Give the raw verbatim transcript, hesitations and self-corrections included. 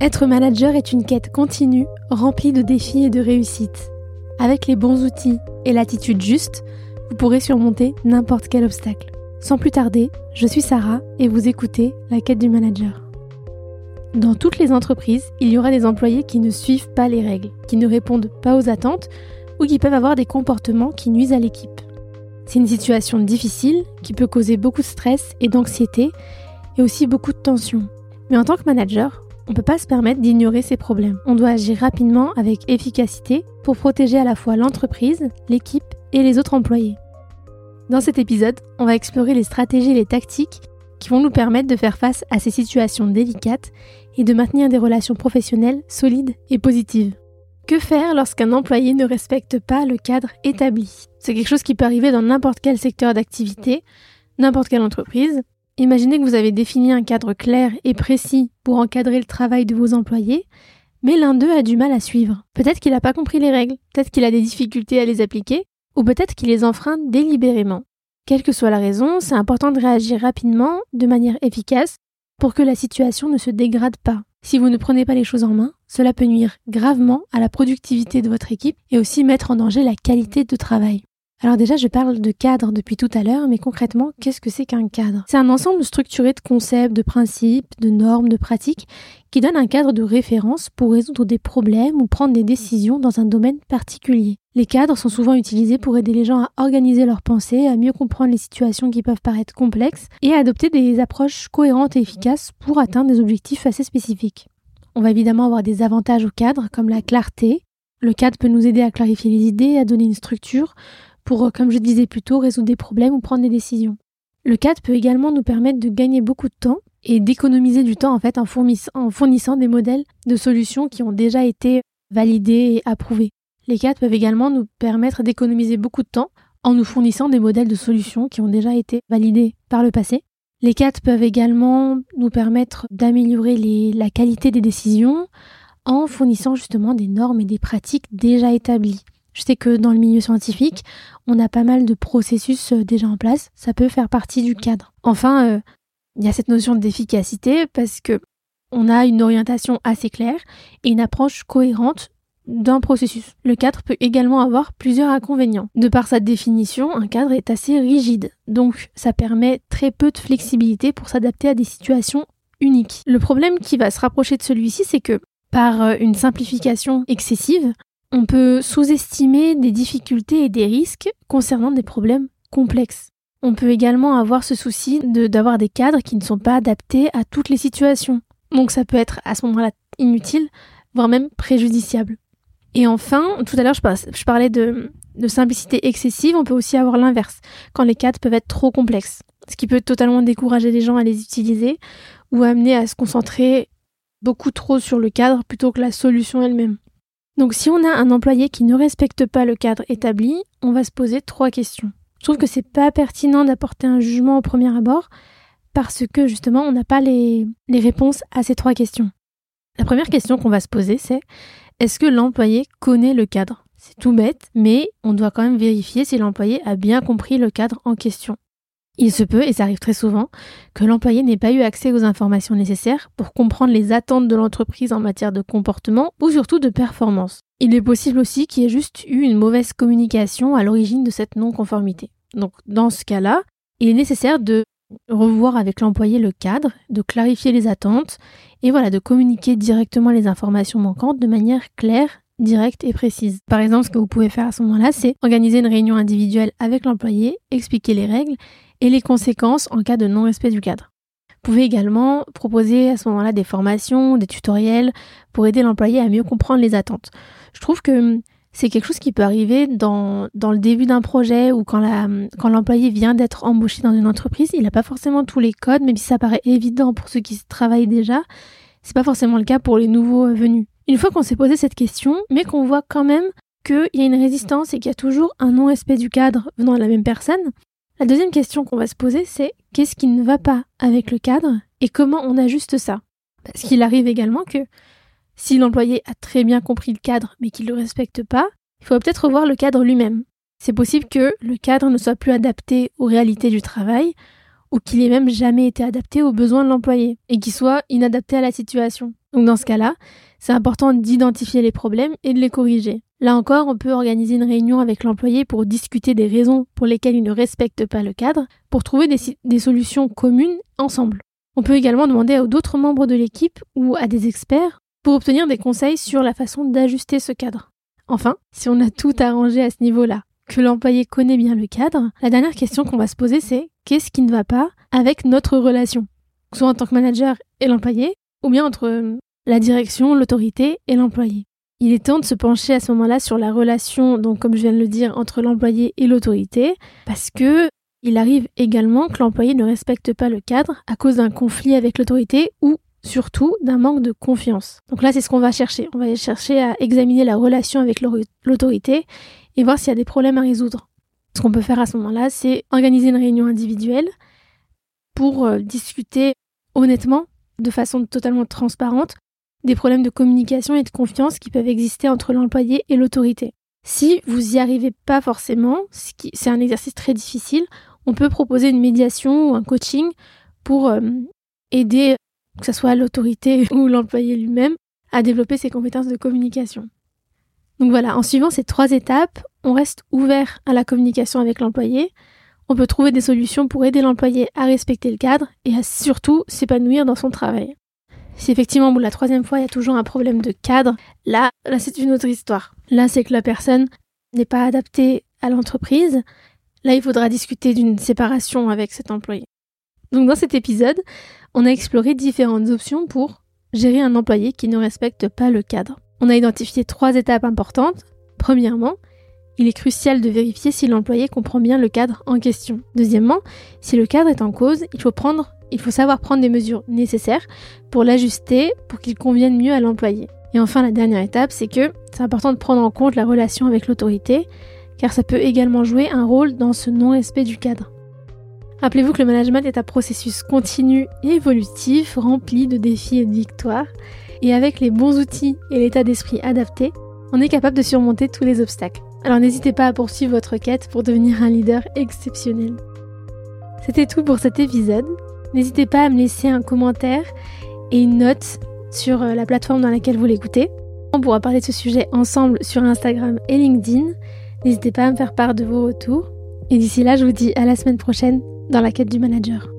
Être manager est une quête continue, remplie de défis et de réussites. Avec les bons outils et l'attitude juste, vous pourrez surmonter n'importe quel obstacle. Sans plus tarder, je suis Sarah et vous écoutez La quête du manager. Dans toutes les entreprises, il y aura des employés qui ne suivent pas les règles, qui ne répondent pas aux attentes ou qui peuvent avoir des comportements qui nuisent à l'équipe. C'est une situation difficile qui peut causer beaucoup de stress et d'anxiété et aussi beaucoup de tension. Mais en tant que manager, on ne peut pas se permettre d'ignorer ces problèmes. On doit agir rapidement avec efficacité pour protéger à la fois l'entreprise, l'équipe et les autres employés. Dans cet épisode, on va explorer les stratégies et les tactiques qui vont nous permettre de faire face à ces situations délicates et de maintenir des relations professionnelles solides et positives. Que faire lorsqu'un employé ne respecte pas le cadre établi ? C'est quelque chose qui peut arriver dans n'importe quel secteur d'activité, n'importe quelle entreprise. Imaginez que vous avez défini un cadre clair et précis pour encadrer le travail de vos employés, mais l'un d'eux a du mal à suivre. Peut-être qu'il n'a pas compris les règles, peut-être qu'il a des difficultés à les appliquer, ou peut-être qu'il les enfreint délibérément. Quelle que soit la raison, c'est important de réagir rapidement, de manière efficace, pour que la situation ne se dégrade pas. Si vous ne prenez pas les choses en main, cela peut nuire gravement à la productivité de votre équipe et aussi mettre en danger la qualité de travail. Alors déjà, je parle de cadre depuis tout à l'heure, mais concrètement, qu'est-ce que c'est qu'un cadre ? C'est un ensemble structuré de concepts, de principes, de normes, de pratiques qui donne un cadre de référence pour résoudre des problèmes ou prendre des décisions dans un domaine particulier. Les cadres sont souvent utilisés pour aider les gens à organiser leurs pensées, à mieux comprendre les situations qui peuvent paraître complexes et à adopter des approches cohérentes et efficaces pour atteindre des objectifs assez spécifiques. On va évidemment avoir des avantages au cadre, comme la clarté. Le cadre peut nous aider à clarifier les idées, à donner une structure pour, comme je disais plus tôt, résoudre des problèmes ou prendre des décisions. Le cadre peut également nous permettre de gagner beaucoup de temps et d'économiser du temps en fait en fournissant, en fournissant des modèles de solutions qui ont déjà été validés et approuvés. Les cadres peuvent également nous permettre d'économiser beaucoup de temps en nous fournissant des modèles de solutions qui ont déjà été validés par le passé. Les cadres peuvent également nous permettre d'améliorer les, la qualité des décisions en fournissant justement des normes et des pratiques déjà établies. Je sais que dans le milieu scientifique, on a pas mal de processus déjà en place, ça peut faire partie du cadre. Enfin, euh, il y a cette notion d'efficacité parce que on a une orientation assez claire et une approche cohérente d'un processus. Le cadre peut également avoir plusieurs inconvénients. De par sa définition, un cadre est assez rigide, donc ça permet très peu de flexibilité pour s'adapter à des situations uniques. Le problème qui va se rapprocher de celui-ci, c'est que par une simplification excessive, on peut sous-estimer des difficultés et des risques concernant des problèmes complexes. On peut également avoir ce souci de, d'avoir des cadres qui ne sont pas adaptés à toutes les situations. Donc ça peut être à ce moment-là inutile, voire même préjudiciable. Et enfin, tout à l'heure je parlais de, de simplicité excessive, on peut aussi avoir l'inverse, quand les cadres peuvent être trop complexes, ce qui peut totalement décourager les gens à les utiliser ou amener à se concentrer beaucoup trop sur le cadre plutôt que la solution elle-même. Donc si on a un employé qui ne respecte pas le cadre établi, on va se poser trois questions. Je trouve que c'est pas pertinent d'apporter un jugement au premier abord parce que justement on n'a pas les, les réponses à ces trois questions. La première question qu'on va se poser c'est est-ce que l'employé connaît le cadre ? C'est tout bête, mais on doit quand même vérifier si l'employé a bien compris le cadre en question. Il se peut, et ça arrive très souvent, que l'employé n'ait pas eu accès aux informations nécessaires pour comprendre les attentes de l'entreprise en matière de comportement ou surtout de performance. Il est possible aussi qu'il y ait juste eu une mauvaise communication à l'origine de cette non-conformité. Donc dans ce cas-là, il est nécessaire de revoir avec l'employé le cadre, de clarifier les attentes et voilà, de communiquer directement les informations manquantes de manière claire, directe et précise. Par exemple, ce que vous pouvez faire à ce moment-là, c'est organiser une réunion individuelle avec l'employé, expliquer les règles et les conséquences en cas de non-respect du cadre. Vous pouvez également proposer à ce moment-là des formations, des tutoriels pour aider l'employé à mieux comprendre les attentes. Je trouve que c'est quelque chose qui peut arriver dans, dans le début d'un projet ou quand, la, quand l'employé vient d'être embauché dans une entreprise, il n'a pas forcément tous les codes, même si ça paraît évident pour ceux qui travaillent déjà, c'est pas forcément le cas pour les nouveaux venus. Une fois qu'on s'est posé cette question, mais qu'on voit quand même qu'il y a une résistance et qu'il y a toujours un non-respect du cadre venant de la même personne, la deuxième question qu'on va se poser, c'est qu'est-ce qui ne va pas avec le cadre et comment on ajuste ça ? Parce qu'il arrive également que si l'employé a très bien compris le cadre mais qu'il ne le respecte pas, il faut peut-être revoir le cadre lui-même. C'est possible que le cadre ne soit plus adapté aux réalités du travail ou qu'il ait même jamais été adapté aux besoins de l'employé et qu'il soit inadapté à la situation. Donc dans ce cas-là, c'est important d'identifier les problèmes et de les corriger. Là encore, on peut organiser une réunion avec l'employé pour discuter des raisons pour lesquelles il ne respecte pas le cadre, pour trouver des, des solutions communes ensemble. On peut également demander à d'autres membres de l'équipe ou à des experts pour obtenir des conseils sur la façon d'ajuster ce cadre. Enfin, si on a tout arrangé à ce niveau-là, que l'employé connaît bien le cadre, la dernière question qu'on va se poser c'est qu'est-ce qui ne va pas avec notre relation, soit en tant que manager et l'employé, ou bien entre la direction, l'autorité et l'employé. Il est temps de se pencher à ce moment-là sur la relation, donc comme je viens de le dire, entre l'employé et l'autorité, parce que il arrive également que l'employé ne respecte pas le cadre à cause d'un conflit avec l'autorité ou surtout d'un manque de confiance. Donc là, c'est ce qu'on va chercher. On va chercher à examiner la relation avec l'autorité et voir s'il y a des problèmes à résoudre. Ce qu'on peut faire à ce moment-là, c'est organiser une réunion individuelle pour discuter honnêtement, de façon totalement transparente, des problèmes de communication et de confiance qui peuvent exister entre l'employé et l'autorité. Si vous n'y arrivez pas forcément, ce qui, c'est un exercice très difficile, on peut proposer une médiation ou un coaching pour euh, aider, que ce soit l'autorité ou l'employé lui-même, à développer ses compétences de communication. Donc voilà, en suivant ces trois étapes, on reste ouvert à la communication avec l'employé, on peut trouver des solutions pour aider l'employé à respecter le cadre et à surtout s'épanouir dans son travail. Si effectivement, au bout de la troisième fois, il y a toujours un problème de cadre, là, là c'est une autre histoire. Là, c'est que la personne n'est pas adaptée à l'entreprise. Là, il faudra discuter d'une séparation avec cet employé. Donc, dans cet épisode, on a exploré différentes options pour gérer un employé qui ne respecte pas le cadre. On a identifié trois étapes importantes. Premièrement, il est crucial de vérifier si l'employé comprend bien le cadre en question. Deuxièmement, si le cadre est en cause, il faut prendre Il faut savoir prendre des mesures nécessaires pour l'ajuster, pour qu'il convienne mieux à l'employé. Et enfin, la dernière étape, c'est que c'est important de prendre en compte la relation avec l'autorité, car ça peut également jouer un rôle dans ce non-respect du cadre. Rappelez-vous que le management est un processus continu et évolutif, rempli de défis et de victoires. Et avec les bons outils et l'état d'esprit adapté, on est capable de surmonter tous les obstacles. Alors n'hésitez pas à poursuivre votre quête pour devenir un leader exceptionnel. C'était tout pour cet épisode. N'hésitez pas à me laisser un commentaire et une note sur la plateforme dans laquelle vous l'écoutez. On pourra parler de ce sujet ensemble sur Instagram et LinkedIn. N'hésitez pas à me faire part de vos retours. Et d'ici là, je vous dis à la semaine prochaine dans la quête du manager.